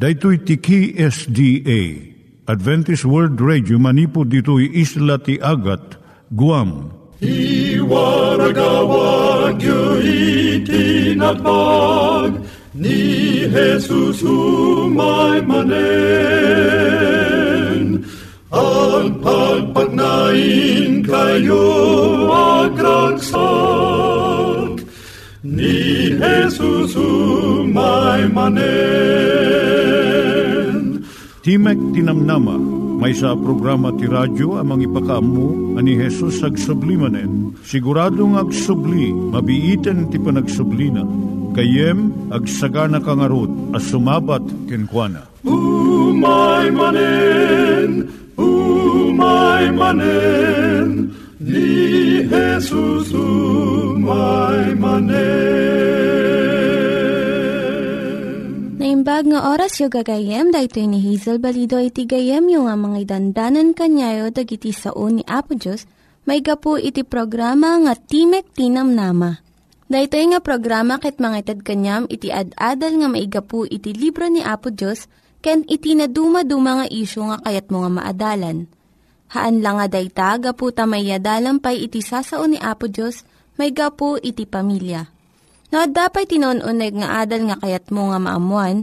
Daitui tiki SDA Adventist World Radio manipud ditoy Isla ti Agat, Guam. I waragawag yu itinatpag ni Jesus umay manen. Ang pagpagnain kayo agkansak ni Jesus umay manen. Timek ti Namnama. May sa programa ti radyo amang ipakaamu ani Jesus agsublimanen. Siguradong agsubli, mabiiten ti panagsublina. Kayem agsagana kangarot at sumabat kenkwana. Umay manen, ni Jesus umay manen. Naimbag nga oras yung gagayem, dahito ni Hazel Balido iti gagayem yung nga mga dandanan kanyayo dag iti sao ni Apo Diyos, may gapu iti programa nga Timek ti Namnama. Dahito nga programa ket mangited kanyam iti ad-adal nga maigapu iti libro ni Apo Diyos, ken iti na dumaduma nga isyo nga kayat mo nga maadalan. Haan lang nga dayta, gapu tamayadalampay iti sao ni Apo Diyos, may gapu iti pamilya. No, dapay tinon-uneg nga adal nga kayat mo nga maamuan,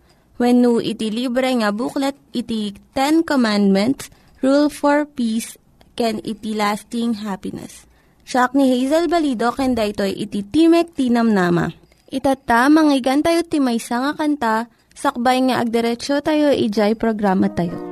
Wenno iti libre nga booklet, iti Ten Commandments, Rule for Peace, ken iti Lasting Happiness. Siak ni Hazel Balido, ken daytoy iti Timek ti Namnama. Itata, manggigan tayo ti maysa nga kanta, sakbay nga agderetsyo tayo, ijay programa tayo.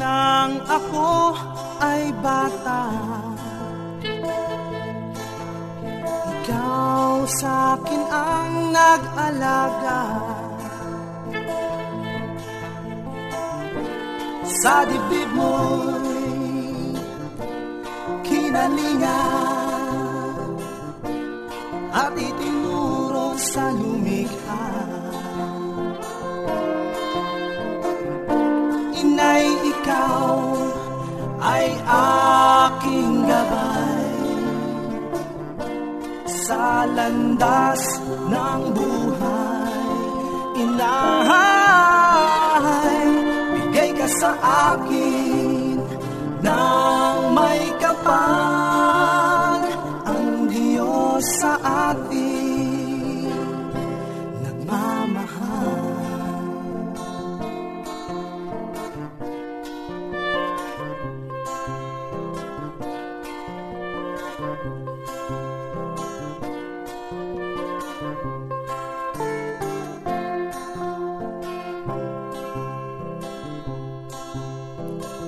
Nang ako ay bata, ikaw sa akin ang nag-alaga. Sa dibdib mo'y kinalingan at itinuro sa lumikha. Inay, ikaw ay aking gabay sa landas ng buhay. Inahay, bigay ka sa akin ng may kapal. Ang Diyos sa atin nagmamahal.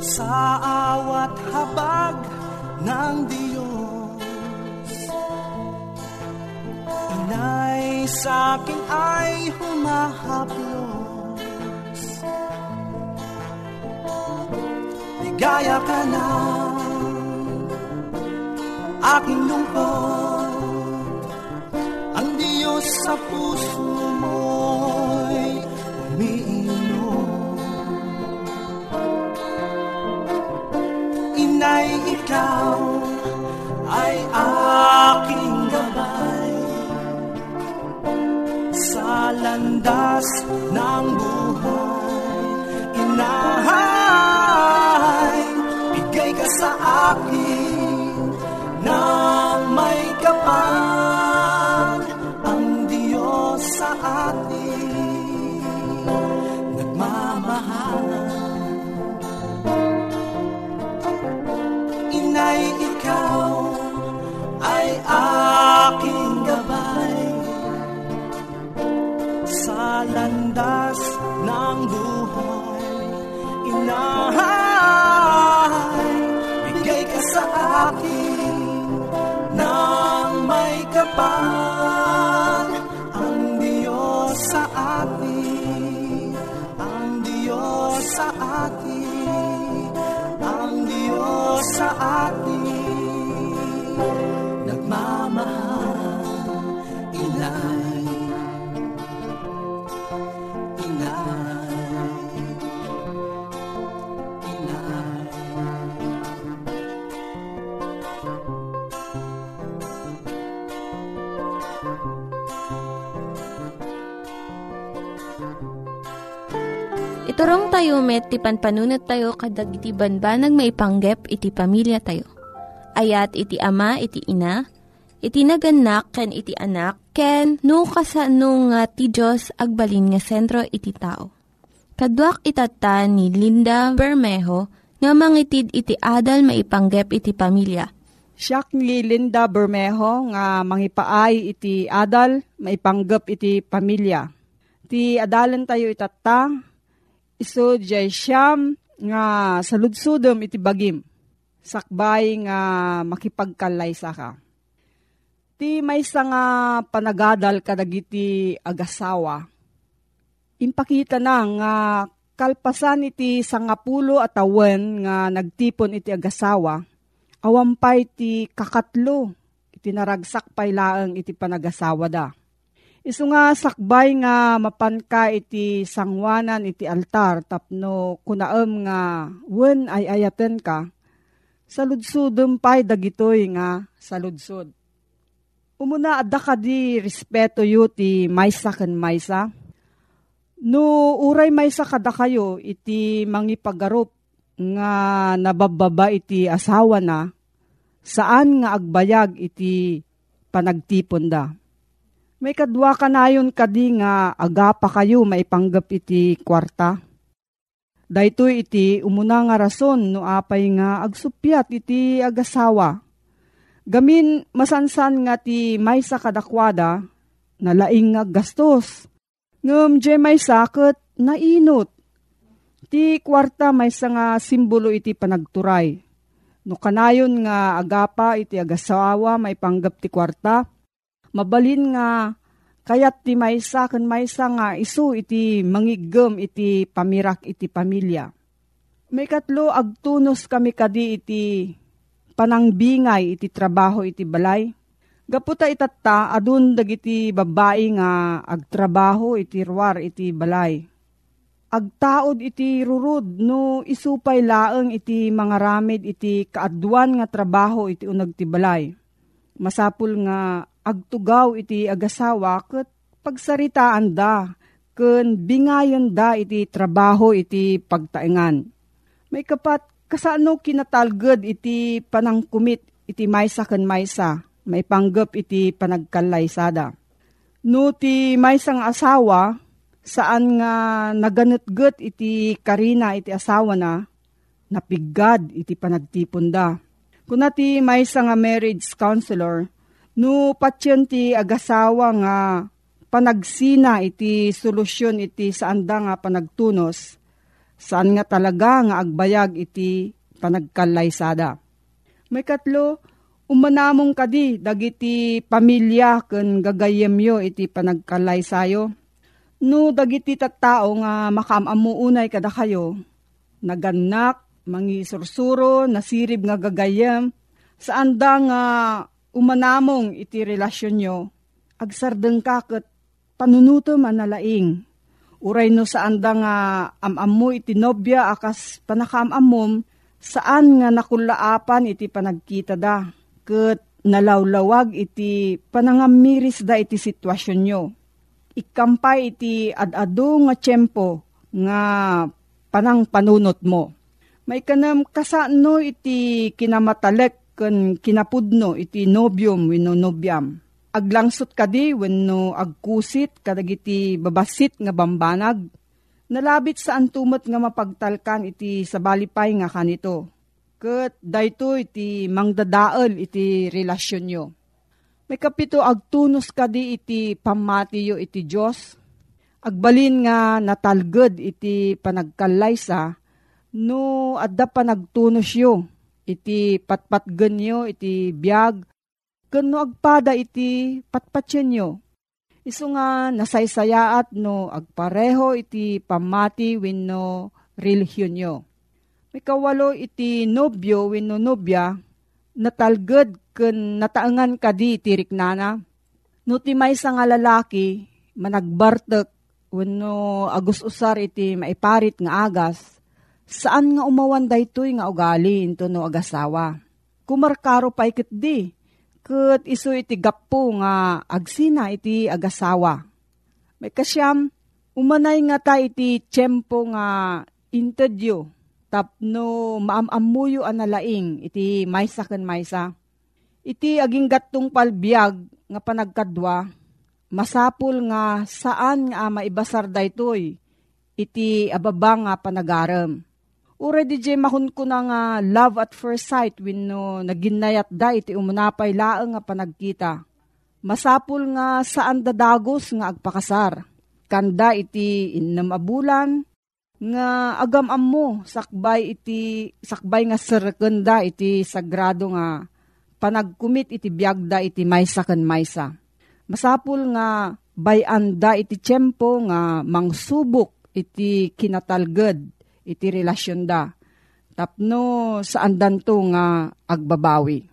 sa awat habag ng Diyos. Inay sa akin ay humahaplos. Ligaya ka na, aking lungkot. Ang Diyos sa puso mo'y umiinom. Inay, ikaw ay aking gabay sa landas ng buhay. Inay, bigay ka sa akin na may kapag ang Diyos sa atin nagmamahal. Inay, ikaw ay aking gabay sa landas ng buhay. Inay, bigay ka sa akin nang may kapal ang Diyos sa atin, ang Diyos sa atin, ang Diyos sa atin nagmamahal. Inay, inay, inay. Iturong tayo met, ti panpanunat tayo, kadag iti banbanag maipanggep iti pamilya tayo. Ayat iti ama, iti ina, iti naganak, ken iti anak, ken no kasano nga ti Diyos agbalin nga sentro iti tao. Kaduak itata ni Linda Bermejo nga mangitid iti adal maipanggep iti pamilya. Siak ni Linda Bermejo nga mangipaay iti adal maipanggep iti pamilya. Ti adalan tayo itata, iso jay siyam nga saludsudom iti bagim, sakbay nga makipagkalaysa ka. Ti maysa nga panagadal kadagiti agasawa. Impakita na nga kalpasan iti 10 nga nagtipon iti agasawa, awampay ti 3 iti naragsak paylaeng iti panagasawa da. Isu nga sakbay nga mapanka iti sangwanan iti altar tapno kunaem nga wen ay ayaten ka, saludsudem pay dagitoy nga saludsod. Umuna adda kadi respeto yu ti maysa ken maysa. No uray maysa kada kayo iti mangipagarop nga nabababa iti asawa na, saan nga agbayag iti panagtipon da. May kadwa ka na yun kadi nga agapa kayo maipanggap iti kwarta. Daytoy iti umuna nga rason no apay nga agsupyat iti agasawa. Gamin masansan nga ti maysa kadakwada na laing nga gastos. Ngem jay maysa ket nainot. Ti kwarta maysa nga simbolo iti panagturay. No kanayon nga agapa iti agasawa maipanggap ti kwarta, mabalin nga kayat ti maysa ken maysa nga isu iti mangiggem iti pamirak iti pamilya. May katlo agtunos kami kadi iti panangbingay iti trabaho iti balay. Gaputa itata adun dagiti babae nga agtrabaho iti ruar iti balay. Agtaod iti rurud no isupay laeng iti mangaramid iti kaadwan nga trabaho iti uneg ti balay. Masapul nga agtugaw iti agasawa ket pagsaritaan da ken bingayon da iti trabaho iti pagtaengan. May kapat kasano kinatalged iti panangkumit iti maysa ken maysa maipanggep iti panagkalaysada. No ti maysa nga asawa saan nga naganetget iti karina iti asawa na, napiggad iti panagtipon da. Kuna ti maysa nga marriage counselor, no patyon ti agasawa nga panagsina iti solusyon iti saanda nga panagtunos, Saan nga talaga nga agbayag iti panagkalaysada. May katlo, umanamong kadi dagiti pamilya ken gagayemyo iti panagkalaysayo. No dagiti tattao nga makamamuunay kada kayo, naganak, mangisursuro, nasirib nga gagayem, saan da nga umanamong iti relasyon nyo, agsardeng kaket panunuto manalaing. Uray no saan da nga amammo iti nobya akas panakamamom, saan nga nakulaapan iti panagkita da. Ket nalawlawag iti panangamiris da iti sitwasyon nyo. Ikampay iti adado nga tiyempo nga panang panunot mo. May kanam kasano iti kinamatalek ken kinapudno iti nobyom wenno nobyam. Aglangsot kadi wenno agkusit kadagiti babasit nga bambanag. Nalabit saan tumot nga mapagtalkan iti sabalipay nga kanito. Ket dayto iti mangdadael iti relasyon nyo. May kapito agtunos kadi iti pamatiyo iti Diyos. Agbalin nga natalged iti panagkalaysa no adda panagtunos yo iti patpatgen yo iti biag ken no agpada iti patpatyen yo. Isu nga nasaysayaat no agpareho iti pamati wenno relihiyon yo. May kawalo iti nobyo wenno nobya natalged ken nataangan kadi iti riknana. No ti maysa nga lalaki managbartek wenno agususar iti maiparit nga agas. Saan nga umawan daytoy nga ugali into no agasawa. Kumarkaro pay ket di ket isu iti gappo nga agsina iti agasawa. May kasyam umanay nga ta iti tiyempo nga intedyo. Tapno maamammuyo analaing iti maysa ken maysa. Iti aging gattong palbiag nga panagkadwa, masapul nga saan nga maibasar daytoy iti ababang nga panagarem. Ure di jay mahunkuna nga love at first sight wenno naginnayat da iti umunapay laeng nga panagkita. Masapul nga saan dadagos nga agpakasar. Kanda iti innem a bulan, nga agam-am mo sakbay nga serkenda iti sagrado nga panagkumit iti biagda iti maysa ken maysa. Masapul nga bayanda iti tiyempo nga mangsubok iti kinatalged iti relasyon da. Tapno saan danto nga agbabawi.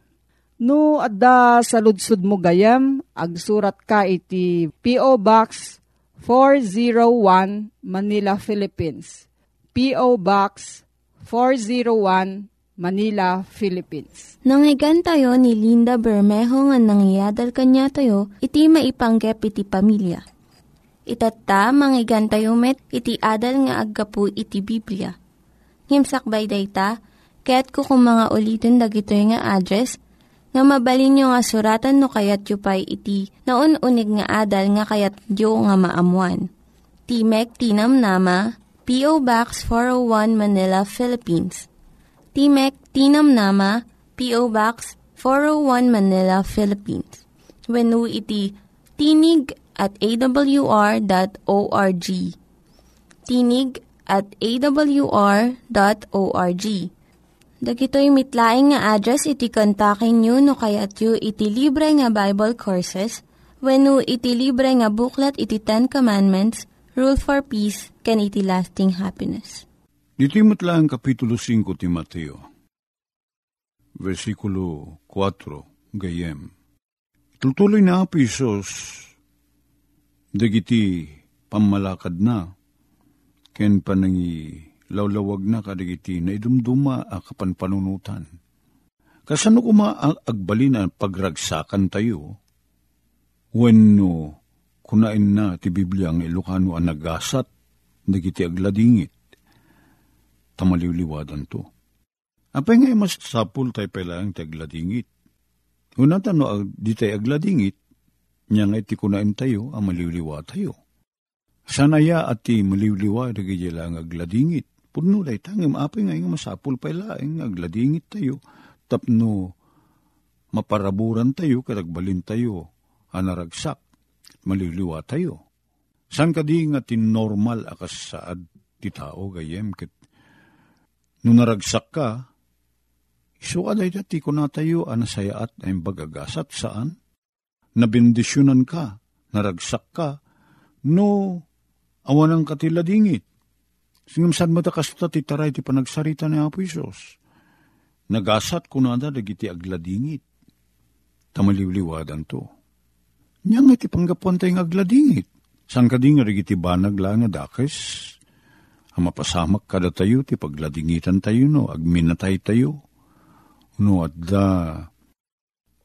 No adda sa ludsud mo gayam agsurat ka iti PO Box 401 Manila, Philippines. P.O. Box 401 Manila, Philippines. Nangyigan tayo ni Linda Bermejo nga nangyadal kanya tayo iti maipanggep iti pamilya. Itata, mangyigan tayo met iti adal nga aggapu iti Biblia. Ngimsakbay dayta, kaya't kukumanga ulitin dagito nga address nga mabalin nyo nga suratan no kayat yu pa'y iti na unig nga adal nga kayat yu nga maamuan. Timek ti Namnama, P.O. Box 401 Manila, Philippines. Timek ti Namnama, P.O. Box 401 Manila, Philippines. Wenno iti tinigatawr.org. Tinigatawr.org. Dagitoy mitlaing nga address iti kontakin nyo no kayat yu iti libre nga Bible Courses wenno iti libre nga buklat iti Ten Commandments, Rule for Peace, ken iti Lasting Happiness. Iti mitlaing Kapitulo 5 ti Mateo, Versikulo 4, gayem. Itutuloy na Apisos, dagiti pammalakad na, ken panangi lawlawag na kadagiti na idumduma a kapanpanunutan. Kasano kuma agbalin na pagragsakan tayo? Wenno kunain na ti Biblia ang Ilocano ang nagasat, dagiti agladingit. Tamaliwliwadan to. Apay nga mas sapul tayo pala ang ti agladingit. Unatan no, di tayo agladingit, niya nga iti kunain tayo, ang maliwliwa tayo. Sanaya ati maliwliwa, dagiti lang agladingit. Puno lay tangim apay ngayon masapul pa ilaing agladingit tayo tapno maparaburan tayo kadagbalin tayo anaragsak maliliwa tayo. San kadi nga ti normal akas saad ti tao gayem ket no naragsak ka, iso aday dati ko natayo anasayaat ay bagagasat saan, nabindisyonan ka, naragsak ka, no awanang katila dingit. Singamsan matakasta ti taray ti panagsarita ni Apo Isos. Nagasat kunada dagiti agladingit. Tamaliwliwadan to. Niyang iti panggapuan tayong agladingit. San ka ding dagiti banag lang na dakes? Amapasamak kada tayo ti pagladingitan tayo no, agminatay tayo. No, at da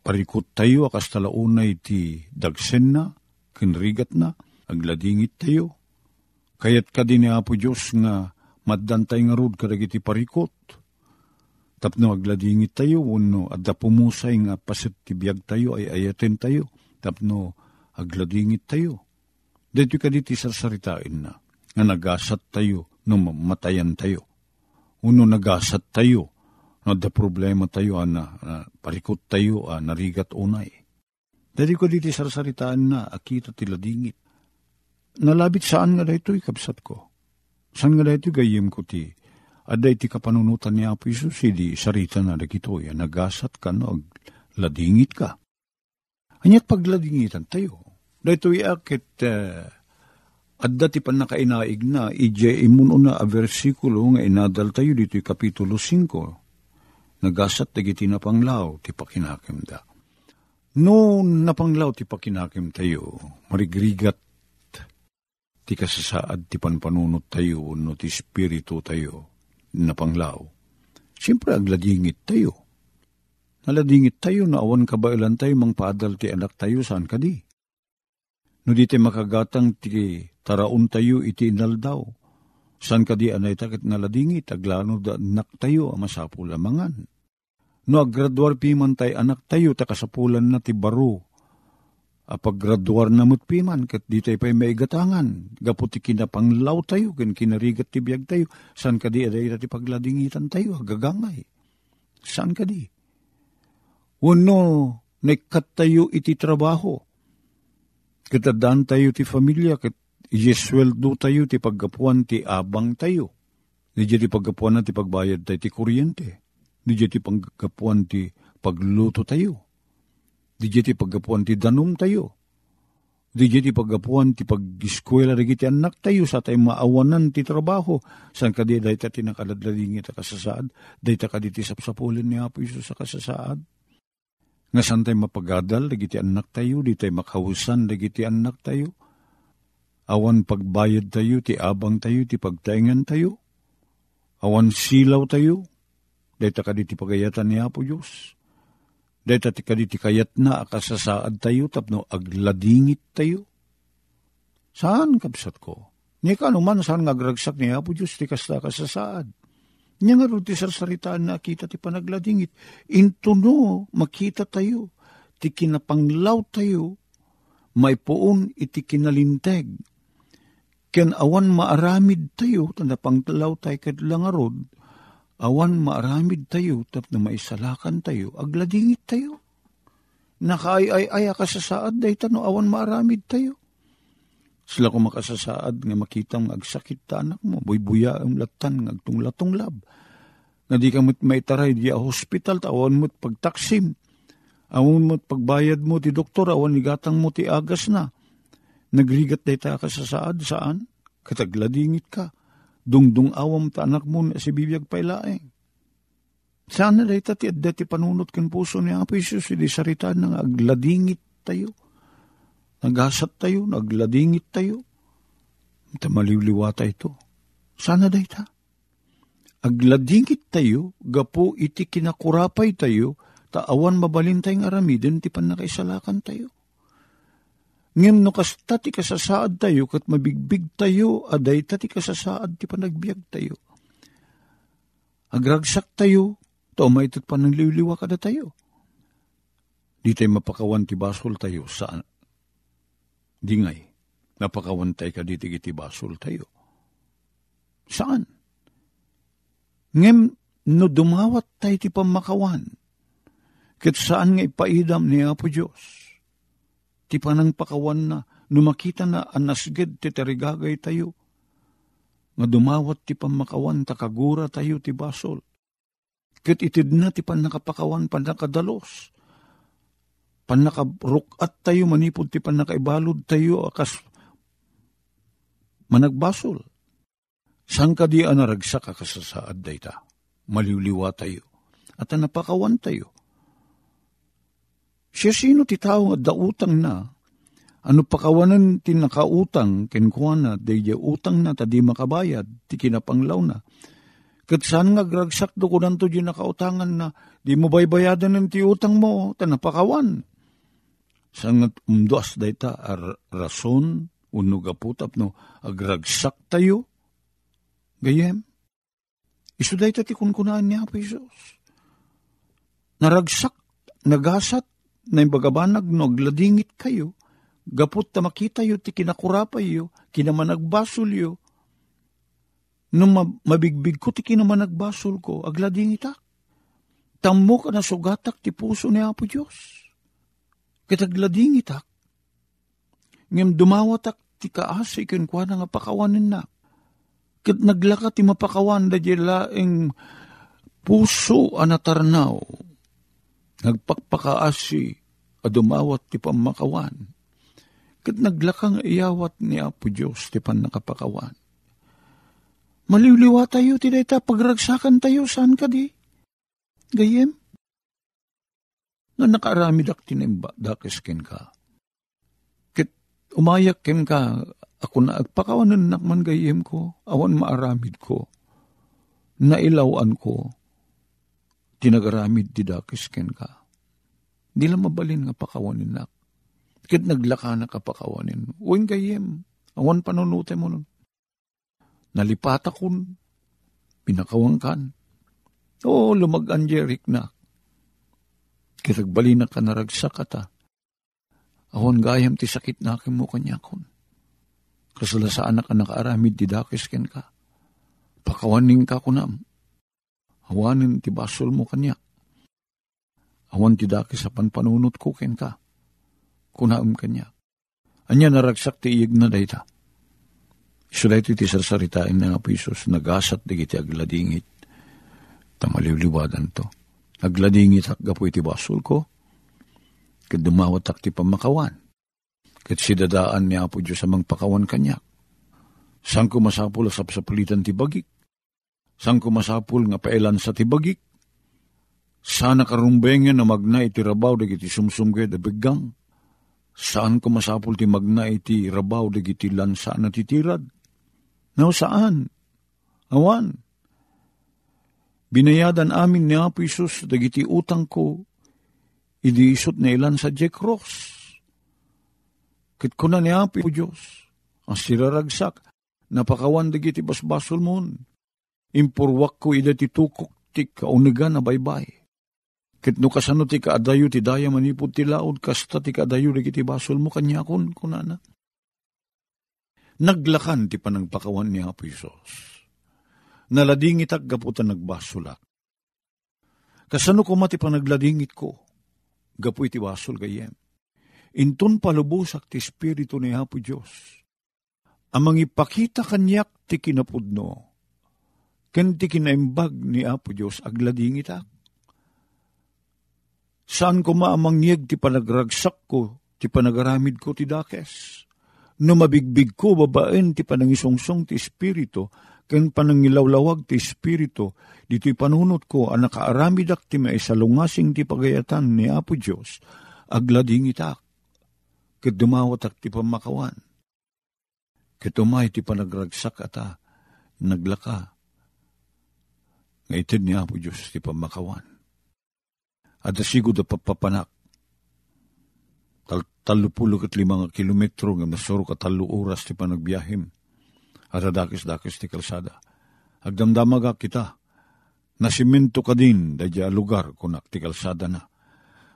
parikot tayo akas talaunay ti dagsen na, kinrigat na, agladingit tayo. Kayat ka din ni Apo Diyos nga maddantay nga rod kadagiti parikot. Tapno agladingit tayo, uno, adda pumusay nga pasit tibiyag tayo ay ayaten tayo. Tapno agladingit tayo. Dito ka diti sarsaritain na, nga nagasat tayo, no matayan tayo. Uno, nagasat tayo, no adda problema tayo, na parikot tayo, narigat unay. Dito ka diti sarsaritain na, akita tila dingit. Nalabit saan nga daytoy kabsat ko? Saan nga daytoy gayem ko ti? Aday ti kapanunutan ni Apo Isus, di sarita na dagitoy, nagasat ka no, ladingit ka. Anyat pagladingitan tayo. Daytoy akit, adda ti panakainaig na, ije imuno na a versikulo nga inadal tayo dito'y kapitulo 5. Nagasat dagiti na panglaw, ti pakinakim da. No, napanglaw ti pakinakim tayo, marigrigat, ti kasasaad ti panpanunot tayo no ti spirito tayo na panglaw. Siyempre, agladingit tayo. Naladingit tayo na awan kabailan tayo mang paadal ti anak tayo saan ka di. No di ti makagatang ti taraon tayo iti inal daw. Saan ka di anay takit naladingit, aglano da anak tayo masapulamangan. No aggraduar piman tayo anak tayo takasapulan na ti baro. Apaggraduar na mutpiman, kat di tayo pa'y maigatangan. Gaputi kinapanglaw tayo, kin kinarigat tibiyag tayo. San ka di, aday dati pagladingitan tayo, agagangay. San ka di? Uno, naikat tayo iti trabaho. Katadaan tayo ti familia, kat yesweldo tayo, ti paggapuan, ti abang tayo. Didya ti paggapuan na ti pagbayad tayo, ti kuryente. Didya ti paggapuan, ti pagluto tayo. Di jeti paggapuan ti danum tayo. Di jeti paggapuan ti pag-eskwela rigiti anak tayo sa tayo maawanan ti trabaho. San ka di dayta ti nakaladladingit a kasasaad? Dayta ka di ti sapsapulin ni Apo Isus sa kasasaad? Nga san tayo mapagadal rigiti anak tayo? Di tayo makahusan rigiti anak tayo? Awan pagbayad tayo, ti abang tayo, ti pagtaingan tayo? Awan silaw tayo? Dayta ka di ti pagayatan ni Apo Diyos? Dahil kaditi kayat na akasasaad tayo, tapno agladingit tayo. Saan kapsat ko? Ni ka naman saan nga agragsak niya po Diyos, ti kasla kasasaad. Niya nga rin ti sarsaritaan na kita ti panagladingit. Into no, makita tayo, ti kinapanglaw tayo, may poon iti kinalinteg. Ken awan maaramid tayo, tanda panglaw tayo kadlangarod, awan maaramid tayo, tapno maisalakan tayo, agladingit tayo. Nakaay-ay-ay akasasaad, dahi tano, awan maaramid tayo. Sila ko makasasaad, nga makitang agsakit ta anak mo, buy-buya ang latan, ngagtong-latong lab. Na di ka mo't may taray, di a hospital, awan mo't pagtaksim. Awan mo't pagbayad mo, ti doktor, awan igatang mo, ti agas na. Nagrigat dahi ta akasasaad, saan? Katagladingit ka. Dungdung awam ta anak mo na si bibiyag pailaeng. Sana dahi ta ti adda ti panunot ken puso ni Apo Isus, di sarita na agladingit tayo. Nagasat tayo, nagladingit tayo. Tamaliwliwata ito. Sana dahi ta. Agladingit tayo, gapo iti kinakurapay tayo, taawan mabalin tayong aramiden, ti panakaisalakan tayo. Ngayon no kasta ti kasasaad tayo, kat mabigbig tayo, aday ta ti kasasaad ti panagbiag tayo. Agragsak tayo, to maitat pa ng liwliwa kada tayo. Di tayo mapakawan ti basol tayo, saan? Di ngay, napakawan tayo kaditig iti basol tayo. Saan? Ngayon no dumawat tayo ti pamakawan, kat saan nga ipaidam ni Apo Diyos? Ti panang pakawan na, numakita na anasged, titarigagay tayo. nga dumawat ti pamakawan takagura tayo ti basol. Ket itid na ti panakapakawan panakadalos. Panakarukat tayo manipod ti panakaibalod tayo akas managbasol. Sangka di anaragsak akasasaad dayta. Maliliwa tayo. At napakawan tayo. Siya sino ti tao nga dautang na ano pakawanan ti nakautang kenkuana dayjay utang na tadi makabayad ti kinapanglaw na. Ket saan nga gragsak do ko nanto di nakautangan na di mo baybayadan ng ti utang mo ta napakawan. Saan nga umduas dayta ar rason uno gaputap no agragsak tayo gayem. Isu dayta ti kunkunaan ni Apo Hesus. Naragsak nagasat na imbagabanag no agladingit kayo. Gapot ta makita yu, ti kinakurapay yu, kinamanagbasol yu. Nung mabigbig ko, ti kinamanagbasol ko, aglading itak. Tammo ka na sugatak ti puso ni Apo Diyos. Kitaglading itak. Ngem dumawatak ti kaasay kenkwa na nga pakawanin na. Kit naglaka ti mapakawan da jelaeng puso anatarnaw. Nagpakpakaasi a dumawat ti pamakawan. Kat naglakang iyawat ni Apo Diyos, ti pan nakapakawan. Maliliwa tayo, ti dayta, pagragsakan tayo, saan ka di? Gayem? Na nakaramidak tinimba, dakis ken ka. Kat umayak ken ka, ako na agpakawanan nakman gayem ko, awan maaramid ko, nailawan ko, tinagaramid ti dakis ken ka. Di lang mabalin nga pakawanin nak. Kit naglaka na kapakawanin. Uwing gayem, awan panunute mo nun. Nalipata kun, pinakawang kan. Oo, lumag-anjerik na. Kit nagbalina ka naragsak ata. Awan gayam ti sakit na aking mukanya kun. Kasala saan na ka nakaaramid ti dakisken ka. Pakawanin ka kunam. Awanin ti basol mo kanya. Awan ti dakis apan panunot ko ken ka. Kunaam kanya. Anya naragsak ti iyeg na dayta. So dayto iti sarsaritain na nga po Isus, nagasat digiti agladingit. Tamaliwliwadan to. Agladingit hakga po iti basol ko. Ket dumawatak ti pamakawan. Ket sidadaan ni Apo Diyos amang pakawan kanya. Sang kumasapul asapsapulitan ti bagik. Sang kumasapul nga paelan sa ti bagik. Sana karumbengen na magnay iti rabaw digiti sumsumge da biggang. Saan ko masapul ti magnay ti rabaw digiti lansaan na titirad? No, saan? Awan. Binayadan amin ni Apo Hesus dagiti utang ko, idiisot na ilan sa Jack Ross. Kit ko na ni Apo Diyos, ang siraragsak, napakawan dagiti basbasol mon. Impurwak ko ida ti tukok ti kaunigan na baybay. Ket no kasano ti kaadayo ti daya manipod ti laod, kasta ti kaadayo digiti basol mo kanya kunana. Naglakan ti panagpakawan ni Apo Hesus. Naladingit ag gaputan nagbasolak. Kasano ko mati panagladingit ko, gapu iti basol gayem. Intun palubusak ti Espiritu ni Apo Diyos. Amang ipakita kanyak ti kinapudno, ken ti kinaimbag ni Apo Diyos agladingit ag. Saan ko maamangyeg ti panagragsak ko, ti panagaramid ko ti dakes? No mabigbig ko babaen ti panangisungsong ti Espiritu, ken panangilawlawag ti Espiritu, dito'y panunot ko ang nakaaramidak ti maisalungasing ti pagayatan ni Apo Diyos, aglading itak, ket dumawatak ti pamakawan, ket umay ti panagragsak ata, naglaka, ngaited ni Apo Diyos ti pamakawan. At asigo da papapanak, 35 kilometro, nga nasuro ka 3 oras ti panagbiyahem, at adakis-dakis ti kalsada. Agdamdamaga kita, nasimento ka din, dadya lugar kunak ti kalsada na,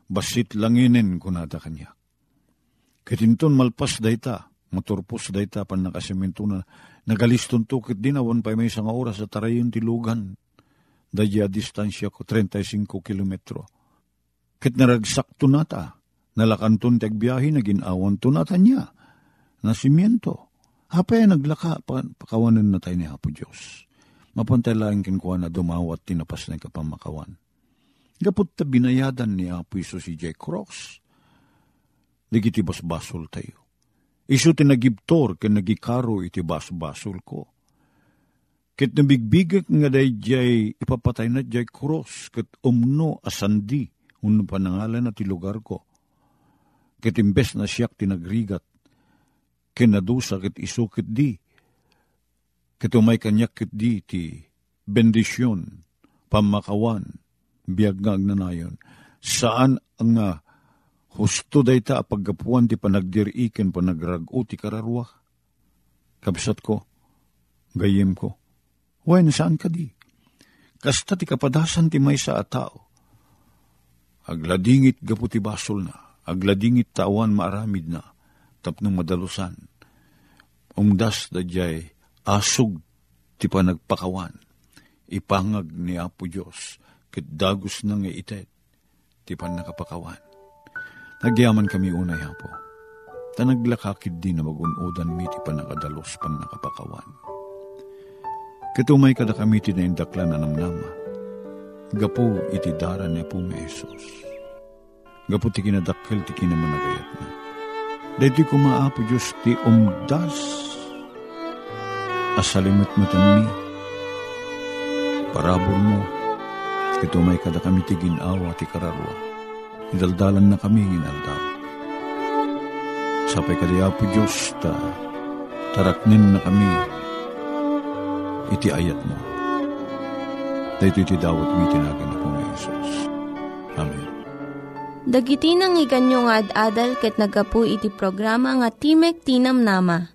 basit langinin kunada kanya. Kitinton malpas dayta, motorpos dayta, pan nakasimento na, nagaliston to, kit dinawan pa may 1 oras at tarayon ti lugan, dadya distansya ko, 35 kilometro. Ket naragsak tunata, nalakanton ti agbiyahe, naginawan tunata niya, nasimiento, Hapay naglaka, pakawanan na tayo ni Apo Diyos. Mapantaylaan kinkuha na dumawa at tinapas na kapamakawan. Kapot ta binayadan ni Apo Iso si Jay Cross. Digitibas basol tayo. Iso tinagibtor ken nagikaro itibas basol ko. Ket nabigbigak nga day Jay ipapatay na Jay Cross ket umno asandi unno panangalan na ti lugar ko. Ket imbes na siyak tinagrigat ken nadusa ket iso ket di. Kito may kanyak kit di ti bendisyon, pamakawan, biyag nga agnanayon. Saan ang husto day ta apaggapuan ti panagdiriken panagrag-o ti kararwa? Kabsat ko, gayem ko, way nasaan ka di? Kasta ti kapadasan ti may sa atao. Agladingit gaputi basol na, agladingit tawan maaramid na, tapno madalusan. Umdas da jay, asog ti panagpakawan, ipangag ni Apo Diyos, ket dagos na nga itet, ti panagpakawan. Nagyaman kami unay, Apo, tanaglakakid di na magunodan mi ti panagadalos panagpakawan. Ket umay kada kami ti naindaklan na namnama, gapu iti dara ni Apo Mesos. Gapu ti kinadakkel ti kinamanagayat na. Daytoy kumaapo Diyos ti umdas, asalimot mo tanmi, parabor mo, ito may kada kami tiginawa ti kararwa, idaldalan na kami ginaldal. Sapay kadi Apo Diyos ta, taraknin na kami, iti ayat mo. Dito iti dawat mi tinagan na po ni Jesus. Amen. Dagiti nang iganyo nga ad-adal ket nagapu iti programa nga Timek ti Namnama.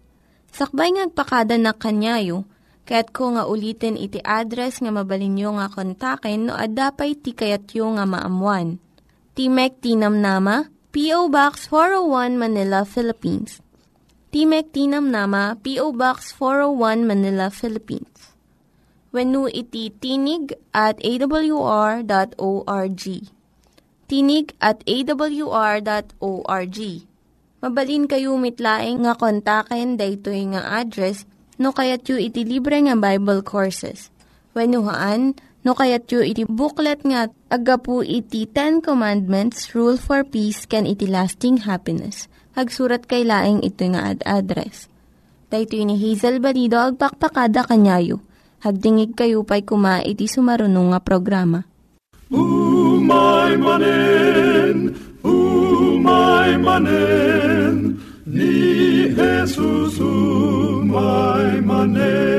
Sakbay ngagpakada na kanyayo, kaya't ko nga ulitin iti address nga mabalinyo nga kontaken no ad-dapay tikayatyo nga maamuan. Timek ti Namnama, P.O. Box 401 Manila, Philippines. Timek ti Namnama, P.O. Box 401 Manila, Philippines. Wenno iti tinig@awr.org. Tinig@awr.org. Mabalin kayo mitlaing nga kontaken daytoy nga address no kayatyo iti libre nga Bible Courses. Wenno haan no kayatyo iti booklet nga agapu iti Ten Commandments, Rule for Peace, ken iti Lasting Happiness. Hagsurat kay laing itoy nga address. Daytoy ni Hazel Balido agpakpakada kanyayo. Hagdingig kayo pay kuma iti sumaruno nga programa. Umay manen, umay manen, ni Jesus umay manen.